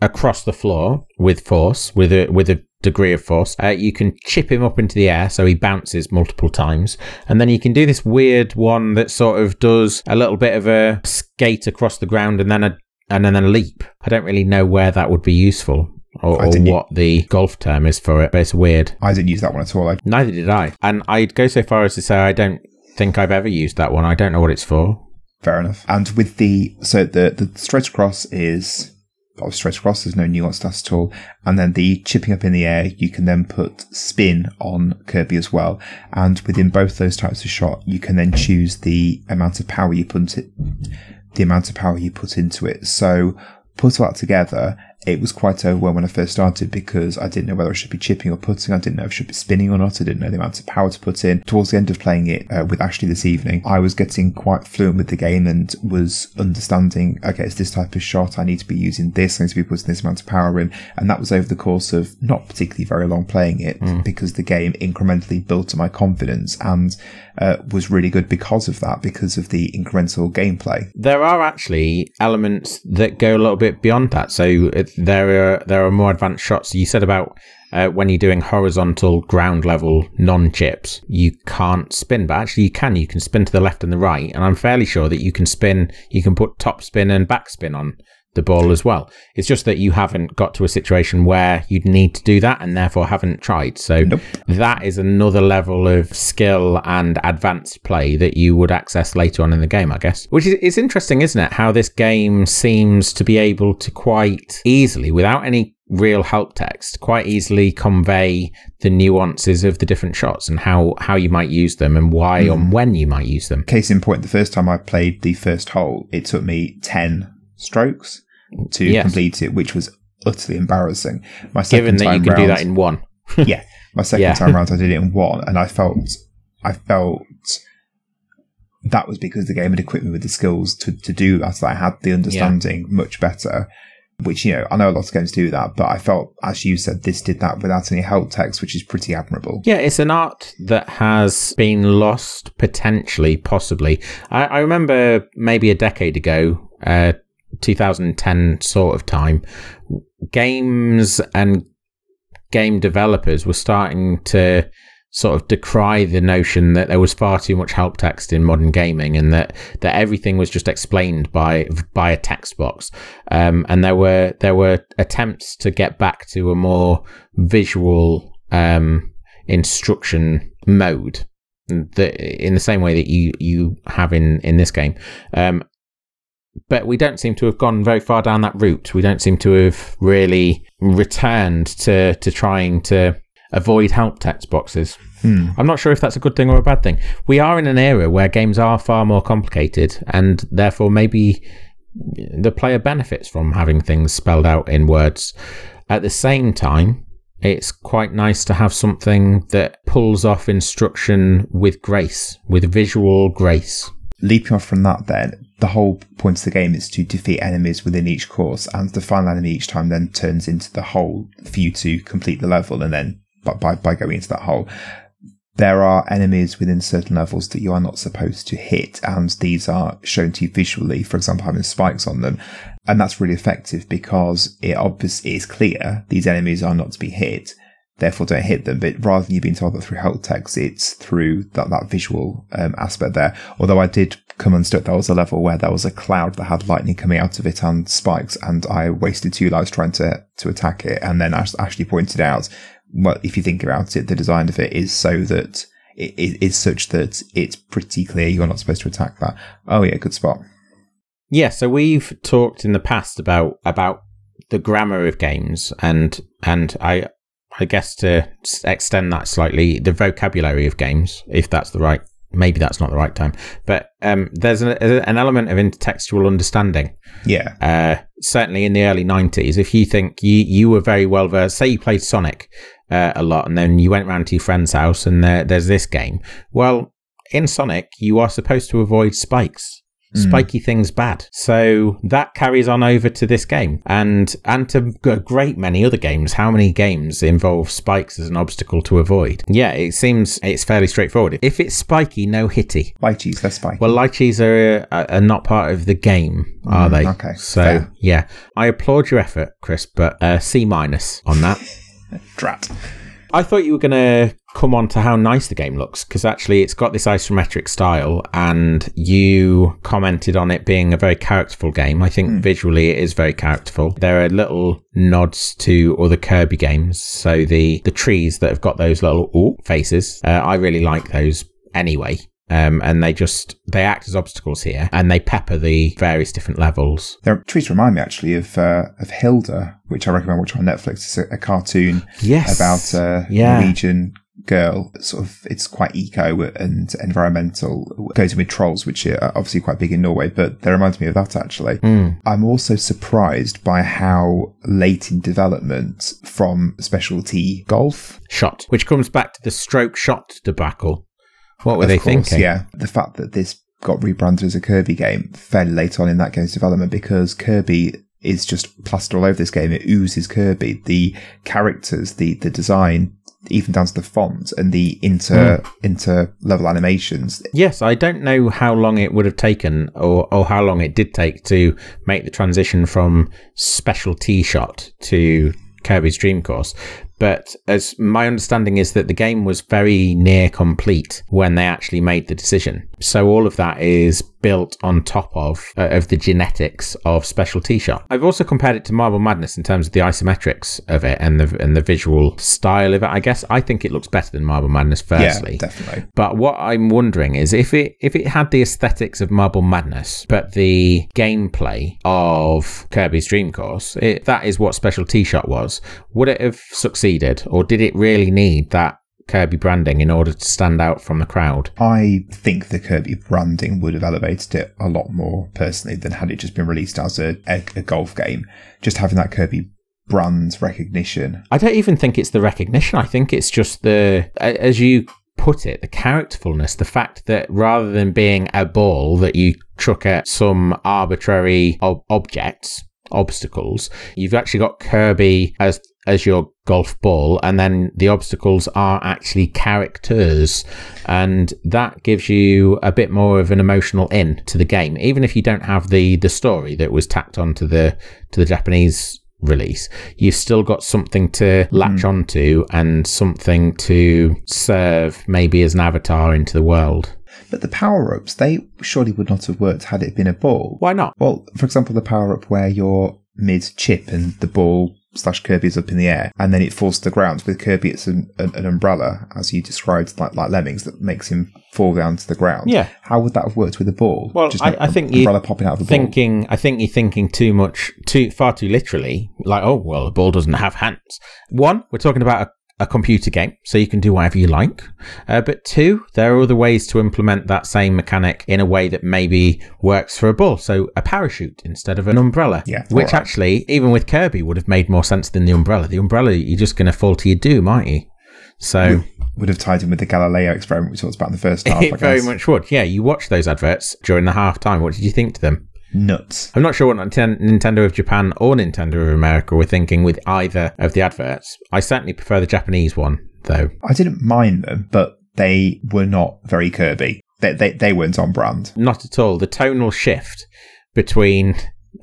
across the floor with force, with a with a degree of force. Uh, you can chip him up into the air so he bounces multiple times, and then you can do this weird one that sort of does a little bit of a skate across the ground and then a and then a leap. I don't really know where that would be useful or, or what the golf term is for it, but it's weird. I didn't use that one at all. I- Neither did I, and I'd go so far as to say I don't think I've ever used that one. I don't know what it's for. Fair enough. And with the so the the stretch across is. Of stretch across, there's no nuance to that at all. And then the chipping up in the air, you can then put spin on Kirby as well. And within both those types of shot, you can then choose the amount of power you put it, the amount of power you put into it. So put all that together, it was quite overwhelming when I first started because I didn't know whether I should be chipping or putting. I didn't know if I should be spinning or not. I didn't know the amount of power to put in. Towards the end of playing it uh, with Ashley this evening, I was getting quite fluent with the game and was understanding, okay, it's this type of shot. I need to be using this. I need to be putting this amount of power in. And that was over the course of not particularly very long playing it mm. because the game incrementally built my confidence and uh, was really good because of that, because of the incremental gameplay. There are actually elements that go a little bit beyond that. So it- There are there are more advanced shots. You said about uh, when you're doing horizontal ground level non-chips, you can't spin, but actually you can. You can spin to the left and the right, and I'm fairly sure that you can spin. You can put top spin and back spin on the ball as well. It's just that you haven't got to a situation where you'd need to do that, and therefore haven't tried. So nope. That is another level of skill and advanced play that you would access later on in the game, I guess. Which is it's interesting, isn't it? How this game seems to be able to quite easily, without any real help text quite easily convey the nuances of the different shots and how, how you might use them and why mm. and when you might use them. Case in point, the first time I played the first hole, it took me ten strokes to yes. complete it, which was utterly embarrassing. My second Given that time you can round, do that in one. yeah. My second yeah. time round, I did it in one, and I felt I felt that was because the game had equipped me with the skills to, to do that. I had the understanding yeah. much better. Which, you know, I know lots of games do that, but I felt, as you said, this did that without any help text, which is pretty admirable. Yeah, it's an art that has been lost, potentially, possibly. I, I remember maybe a decade ago, uh, two thousand ten sort of time, games and game developers were starting to sort of decry the notion that there was far too much help text in modern gaming, and that, that everything was just explained by by a text box. Um, and there were there were attempts to get back to a more visual um, instruction mode, that, in the same way that you you have in in this game. Um, but we don't seem to have gone very far down that route. We don't seem to have really returned to to trying to avoid help text boxes. Hmm. I'm not sure if that's a good thing or a bad thing. We are in an era where games are far more complicated, and therefore maybe the player benefits from having things spelled out in words. At the same time, it's quite nice to have something that pulls off instruction with grace, with visual grace. Leaping off from that then, the whole point of the game is to defeat enemies within each course, and the final enemy each time then turns into the hole for you to complete the level, and then By, by going into that hole. There are enemies within certain levels that you are not supposed to hit, and these are shown to you visually, for example, having spikes on them. And that's really effective because it obviously is clear these enemies are not to be hit, therefore don't hit them. But rather than you being told that through help text, it's through that, that visual um, aspect there. Although I did come unstuck, there was a level where there was a cloud that had lightning coming out of it and spikes, and I wasted two lives trying to, to attack it. And then Ashley pointed out, well, if you think about it, the design of it is so that it is such that it's pretty clear you're not supposed to attack that. Oh yeah, good spot. Yeah, so we've talked in the past about about the grammar of games, and and I I guess to extend that slightly, the vocabulary of games, if that's the right, maybe that's not the right term, but um, there's an, an element of intertextual understanding. Yeah. Uh, certainly in the early nineties, if you think you you were very well versed, say you played Sonic Uh, a lot, and then you went round to your friend's house and there, there's this game. Well, in Sonic, you are supposed to avoid spikes. Mm. Spiky things bad. So that carries on over to this game and and to a great many other games. How many games involve spikes as an obstacle to avoid? Yeah, it seems it's fairly straightforward. If it's spiky, no hitty. Lychees, they're spiky. Well, lychees are, are, are not part of the game, are mm, they? Okay. So, fair. Yeah. I applaud your effort, Chris, but uh, C minus on that. Drat. I thought you were going to come on to how nice the game looks, because actually it's got this isometric style, and you commented on it being a very characterful game. I think mm. visually it is very characterful. There are little nods to other Kirby games, so the, the trees that have got those little ooh faces, uh, I really like those anyway. Um, and they just, they act as obstacles here, and they pepper the various different levels. Their trees remind me actually of uh, of Hilda, which I recommend watching on Netflix. It's a, a cartoon yes. about a yeah. Norwegian girl. Sort of, it's quite eco and environmental. Goes in with trolls, which are obviously quite big in Norway, but they remind me of that actually. Mm. I'm also surprised by how late in development from specialty golf. Shot, which comes back to the stroke shot debacle. What were they thinking? Yeah, the fact that this got rebranded as a Kirby game fairly late on in that game's development, because Kirby is just plastered all over this game. It oozes Kirby. The characters, the the design, even down to the font and the inter mm. inter level animations. Yes, I don't know how long it would have taken, or or how long it did take to make the transition from specialty shot to Kirby's Dream Course. But as my understanding is that the game was very near complete when they actually made the decision. So all of that is built on top of uh, of the genetics of Special Tea Shop. I've also compared it to Marble Madness in terms of the isometrics of it and the and the visual style of it. I guess I think it looks better than Marble Madness, firstly. Yeah, definitely. But what I'm wondering is if it if it had the aesthetics of Marble Madness, but the gameplay of Kirby's Dream Course, it, that is what Special Tea Shop was. Would it have succeeded, or did it really need that Kirby branding in order to stand out from the crowd? I think the Kirby branding would have elevated it a lot more personally than had it just been released as a, a, a golf game. Just having that Kirby brand recognition. I don't even think it's the recognition. I think it's just the, as you put it, the characterfulness, the fact that rather than being a ball that you chuck at some arbitrary ob- objects, obstacles, you've actually got Kirby as as your golf ball, and then the obstacles are actually characters, and that gives you a bit more of an emotional in to the game, even if you don't have the the story that was tacked onto the to the Japanese release. You've still got something to latch mm. onto and something to serve maybe as an avatar into the world. But the power-ups, they surely would not have worked had it been a ball. Why not? Well, for example, the power-up where you're mid-chip and the ball slash Kirby is up in the air and then it falls to the ground. With Kirby, it's an, an, an umbrella, as you described, like, like Lemmings, that makes him fall down to the ground. Yeah. How would that have worked with a ball? Well, Just I, I think umbrella popping out of the thinking, ball. I think you're thinking too much, too far too literally. Like, oh, well, the ball doesn't have hands. One, we're talking about a a computer game, so you can do whatever you like. Uh, but two, there are other ways to implement that same mechanic in a way that maybe works for a ball. So a parachute instead of an umbrella, yeah, which right. actually, even with Kirby, would have made more sense than the umbrella. The umbrella, you're just going to fall to your doom, aren't you? So... We- would have tied in with the Galileo experiment we talked about in the first half, it I guess. Very much would. Yeah, you watched those adverts during the half time. What did you think to them? Nuts. I'm not sure what Nintendo of Japan or Nintendo of America were thinking with either of the adverts. I certainly prefer the Japanese one, though. I didn't mind them, but they were not very Kirby. They they, they weren't on brand. Not at all. The tonal shift between...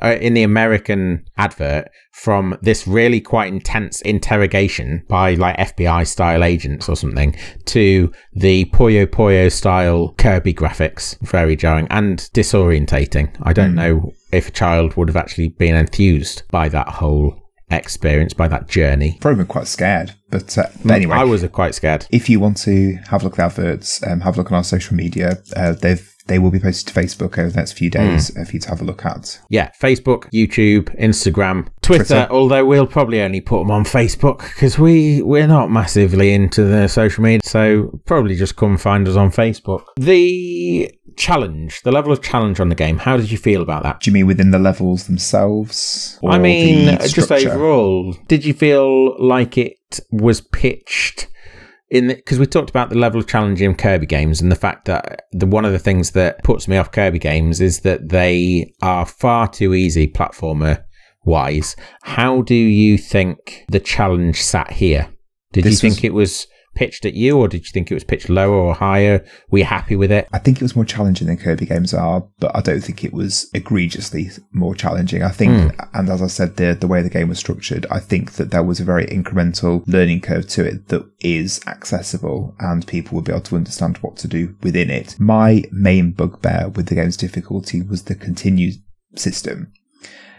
Uh, in the American advert, from this really quite intense interrogation by like F B I style agents or something to the Puyo Puyo style Kirby graphics, very jarring and disorientating. I don't mm. know if a child would have actually been enthused by that whole experience, by that journey. Probably been quite scared, but uh, anyway, I was uh, quite scared. If you want to have a look at the adverts, um, have a look on our social media. Uh, they've They will be posted to Facebook over the next few days mm. uh, for you to have a look at. Yeah, Facebook, YouTube, Instagram, Twitter, Twitter. Although we'll probably only put them on Facebook because we, we're not massively into the social media. So probably just come find us on Facebook. The challenge, the level of challenge on the game, how did you feel about that? Do you mean within the levels themselves? Or I mean, the just overall, did you feel like it was pitched... in because we talked about the level of challenge in Kirby games and the fact that the one of the things that puts me off Kirby games is that they are far too easy platformer wise. How do you think the challenge sat here? Did this you think was, it was pitched at you, or did you think it was pitched lower or higher? Were you happy with it? I think it was more challenging than Kirby games are, but I don't think it was egregiously more challenging. I think, mm. and as I said, the the way the game was structured, I think that there was a very incremental learning curve to it that is accessible and people will be able to understand what to do within it. My main bugbear with the game's difficulty was the continue system.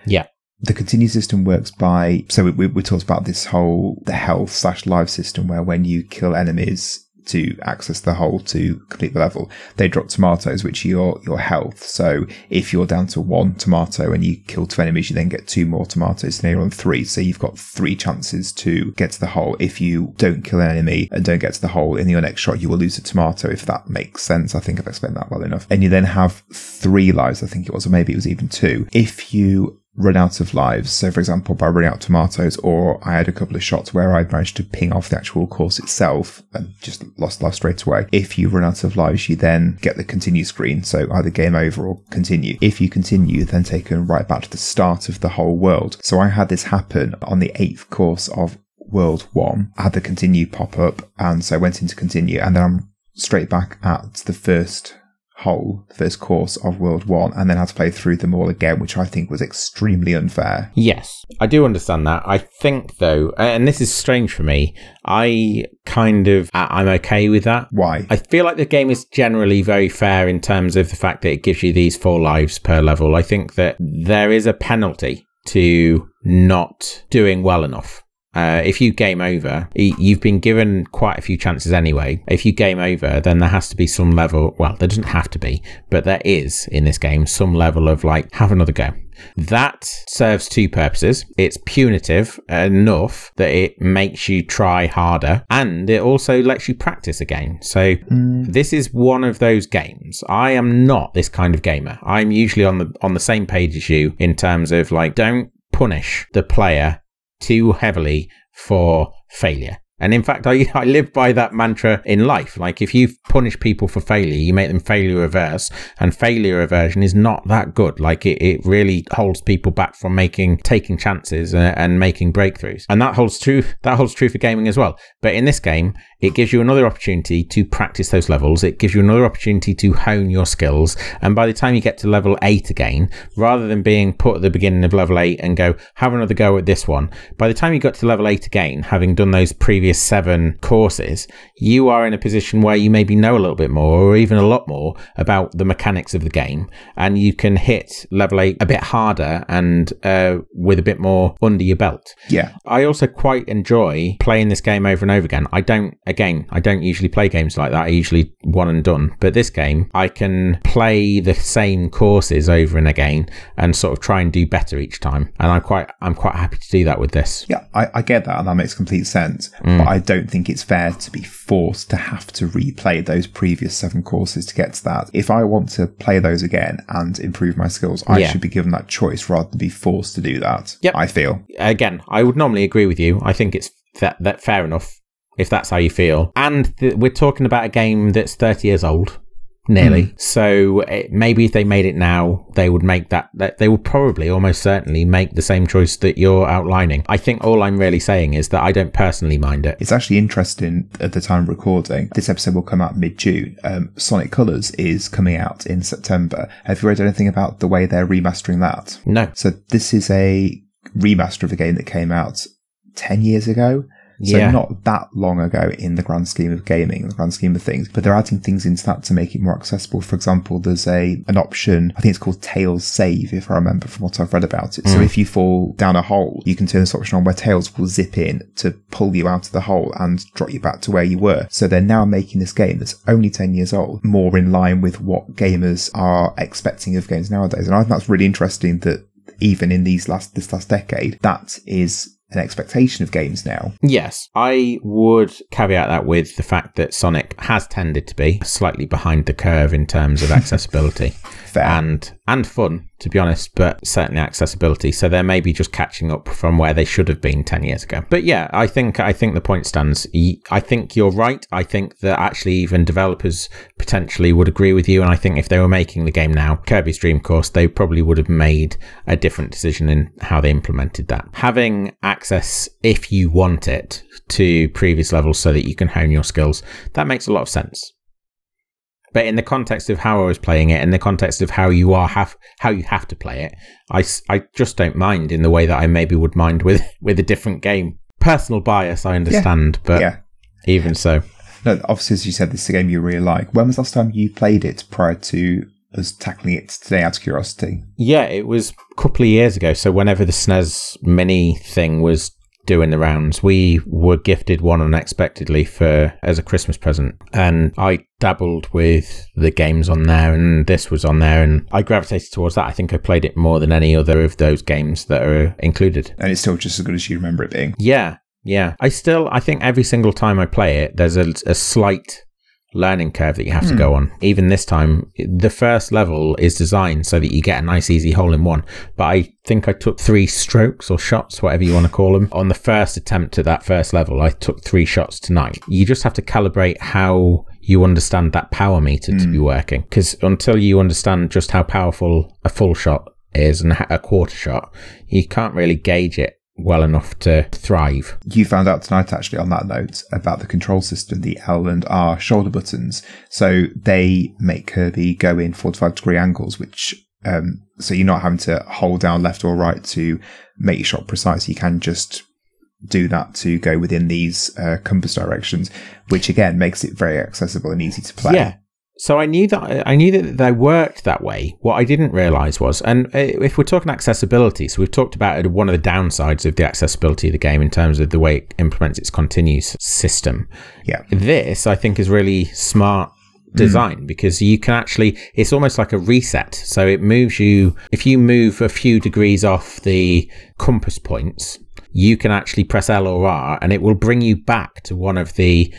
Yeah. The continue system works by, so we, we, we talked about this whole, the health slash life system where when you kill enemies to access the hole to complete the level, they drop tomatoes, which are your, your health. So if you're down to one tomato and you kill two enemies, you then get two more tomatoes, and you're on three. So you've got three chances to get to the hole. If you don't kill an enemy and don't get to the hole in your next shot, you will lose a tomato, if that makes sense. I think I've explained that well enough. And you then have three lives, I think it was, or maybe it was even two. If you run out of lives, so for example by running out of tomatoes, or I had a couple of shots where I managed to ping off the actual course itself and just lost life straight away. If you run out of lives, you then get the continue screen, so either game over or continue. If you continue, then taken right back to the start of the whole world. So I had this happen on the eighth course of world one. I had the continue pop up, and so I went into continue, and then I'm straight back at the first whole first course of World One, and then had to play through them all again, which I think was extremely unfair. Yes, I do understand that. I think though, and this is strange for me, I kind of I'm okay with that. Why? I feel like the game is generally very fair in terms of the fact that it gives you these four lives per level. I think that there is a penalty to not doing well enough. Uh, if you game over, you've been given quite a few chances anyway. If you game over, then there has to be some level, well, there doesn't have to be, but there is in this game some level of like, have another go. That serves two purposes. It's punitive enough that it makes you try harder, and it also lets you practice again. So mm. this is one of those games. I am not this kind of gamer. I'm usually on the on the same page as you in terms of like, don't punish the player too heavily for failure. And in fact, I, I live by that mantra in life. Like, if you punish people for failure, you make them failure averse, and failure aversion is not that good. Like, it, it really holds people back from making, taking chances and, and making breakthroughs. And that holds true, that holds true for gaming as well. But in this game, it gives you another opportunity to practice those levels. It gives you another opportunity to hone your skills. And by the time you get to level eight again, rather than being put at the beginning of level eight and go, have another go at this one, by the time you got to level eight again, having done those previous seven courses, you are in a position where you maybe know a little bit more, or even a lot more, about the mechanics of the game, and you can hit level eight a bit harder and uh, with a bit more under your belt. Yeah. I also quite enjoy playing this game over and over again. I don't, again, I don't usually play games like that. I usually one and done. But this game, I can play the same courses over and again and sort of try and do better each time. And I'm quite, I'm quite happy to do that with this. Yeah, I, I get that, and that makes complete sense. Mm. But I don't think it's fair to be forced to have to replay those previous seven courses to get to that. If I want to play those again and improve my skills, I yeah. should be given that choice rather than be forced to do that, yep. I feel. Again, I would normally agree with you. I think it's that, that fair enough, if that's how you feel. And th- we're talking about a game that's thirty years old. Nearly. Mm. So it, maybe if they made it now, they would make that, that, they would probably almost certainly make the same choice that you're outlining. I think all I'm really saying is that I don't personally mind it. It's actually interesting at the time of recording. This episode will come out mid-June. Um, Sonic Colors is coming out in September. Have you read anything about the way they're remastering that? No. So this is a remaster of a game that came out ten years ago. So yeah. Not that long ago in the grand scheme of gaming, the grand scheme of things, but they're adding things into that to make it more accessible. For example, there's a an option, I think it's called Tails Save, if I remember from what I've read about it. Mm. So if you fall down a hole, you can turn this option on where Tails will zip in to pull you out of the hole and drop you back to where you were. So they're now making this game that's only ten years old more in line with what gamers are expecting of games nowadays. And I think that's really interesting that even in these last this last decade, that is an expectation of games now. Yes, I would caveat that with the fact that Sonic has tended to be slightly behind the curve in terms of accessibility. Fair. and and fun, to be honest, but certainly accessibility. So they're maybe just catching up from where they should have been ten years ago. But yeah, I think I think the point stands. I think you're right. I think that actually even developers potentially would agree with you. And I think if they were making the game now, Kirby's Dream Course, they probably would have made a different decision in how they implemented that. Having access, if you want it, to previous levels so that you can hone your skills, that makes a lot of sense. But in the context of how I was playing it, in the context of how you are have how you have to play it, I, I just don't mind in the way that I maybe would mind with with a different game. Personal bias, I understand, yeah. but yeah. even so. No, obviously, as you said, this is a game you really like. When was the last time you played it prior to us tackling it today out of curiosity? Yeah, it was a couple of years ago. So whenever the S N E S Mini thing was doing the rounds, we were gifted one unexpectedly for as a Christmas present, and I dabbled with the games on there, and this was on there, and I gravitated towards that. I think I played it more than any other of those games that are included, and it's still just as good as you remember it being. Yeah, yeah. I still, I think every single time I play it, there's a, a slight learning curve that you have hmm. to go on. Even this time, the first level is designed so that you get a nice easy hole in one, but I think I took three strokes or shots, whatever you want to call them, on the first attempt at that first level. I took three shots tonight. You just have to calibrate how you understand that power meter mm. to be working, because until you understand just how powerful a full shot is and a quarter shot, you can't really gauge it well enough to thrive. You found out tonight, actually, on that note, about the control system, the L and R shoulder buttons. So they make Kirby go in forty-five degree angles, which um, so you're not having to hold down left or right to make your shot precise. You can just do that to go within these uh, compass directions, which again makes it very accessible and easy to play. Yeah. So I knew that I knew that they worked that way. What I didn't realise was, and if we're talking accessibility, so we've talked about it, one of the downsides of the accessibility of the game in terms of the way it implements its continuous system. Yeah. This, I think, is really smart design mm. because you can actually, it's almost like a reset. So it moves you, if you move a few degrees off the compass points, you can actually press L or R and it will bring you back to one of the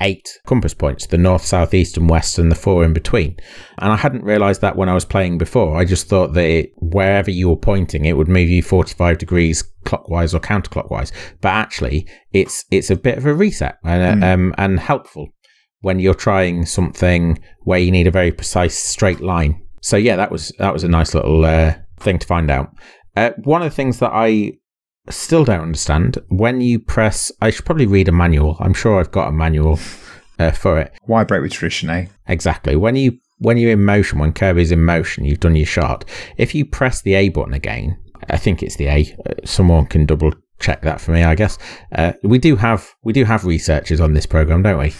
eight compass points, the north, south, east and west, and the four in between. And I hadn't realized that when I was playing before. I just thought that it, wherever you were pointing, it would move you forty-five degrees clockwise or counterclockwise, but actually it's it's a bit of a reset and mm. um, and helpful when you're trying something where you need a very precise straight line. So yeah, that was that was a nice little uh, thing to find out. Uh, one of the things that I still don't understand, when you press, I should probably read a manual. I'm sure I've got a manual uh, for it. Why break with tradition, eh? Exactly. When you when you're in motion, when Kirby's in motion, you've done your shot. If you press the A button again, I think it's the A. Someone can double check that for me, I guess. Uh, we do have we do have researchers on this program, don't we?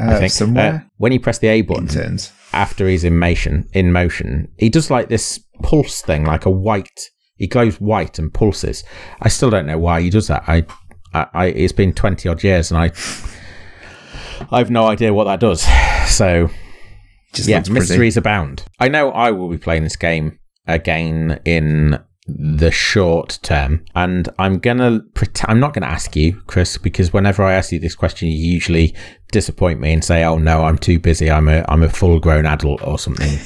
Uh, I think somewhere uh, when you press the A button interns. After he's in motion, in motion, he does like this pulse thing, like a white. He glows white and pulses. I still don't know why he does that. I, I, I it's been twenty odd years, and I, I've no idea what that does. So, just yeah, mysteries abound. I know I will be playing this game again in the short term, and I'm gonna pretend. I'm not gonna ask you, Chris, because whenever I ask you this question, you usually disappoint me and say, "Oh no, I'm too busy. I'm a, I'm a full grown adult or something."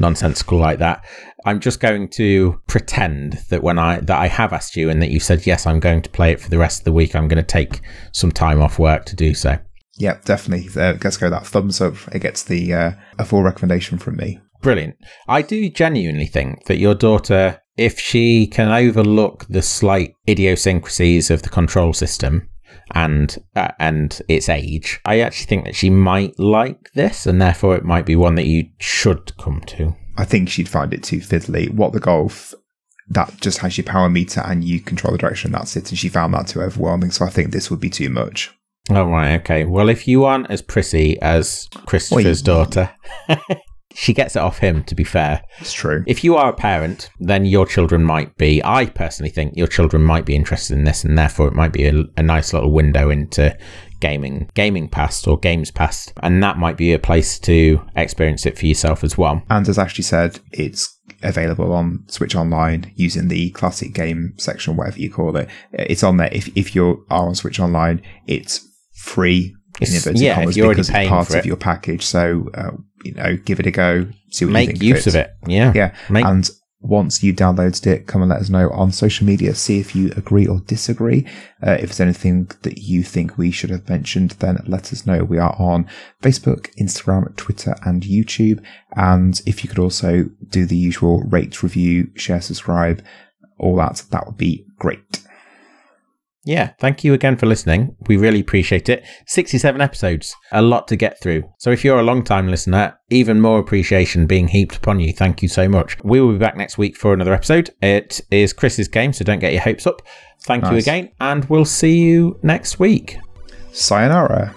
Nonsensical like that. I'm just going to pretend that when I that I have asked you and that you said yes, I'm going to play it for the rest of the week. I'm going to take some time off work to do so. Yeah, definitely. Uh, let's go that thumbs up. It gets the uh, a full recommendation from me. Brilliant. I do genuinely think that your daughter, if she can overlook the slight idiosyncrasies of the control system and uh, and its age, I actually think that she might like this, and therefore it might be one that you should come to. I think she'd find it too fiddly. What the Golf, that just has your power meter and you control the direction, that's it, and she found that too overwhelming, so I think this would be too much. Oh, right, okay. Well, if you aren't as prissy as Christopher's well, daughter, she gets it off him, to be fair. It's true. If you are a parent, then your children might be, I personally think your children might be interested in this, and therefore it might be a, a nice little window into gaming gaming past or games past, and that might be a place to experience it for yourself as well. And as Ashley said, it's available on Switch Online using the classic game section, whatever you call it. It's on there. If if you are on Switch Online, it's free. It's, yeah, if you're already paying part for it. Of your package, so uh, you know, give it a go. See what Make you think use of it. Of it. Yeah, yeah. Make- and once you downloaded it, come and let us know on social media. See if you agree or disagree. Uh, if there's anything that you think we should have mentioned, then let us know. We are on Facebook, Instagram, Twitter, and YouTube. And if you could also do the usual rate, review, share, subscribe, all that, that would be great. Yeah, thank you again for listening. We really appreciate it. sixty-seven episodes, a lot to get through. So if you're a long-time listener, even more appreciation being heaped upon you. Thank you so much. We will be back next week for another episode. It is Chris's game, so don't get your hopes up. Thank nice. you again, and we'll see you next week. Sayonara.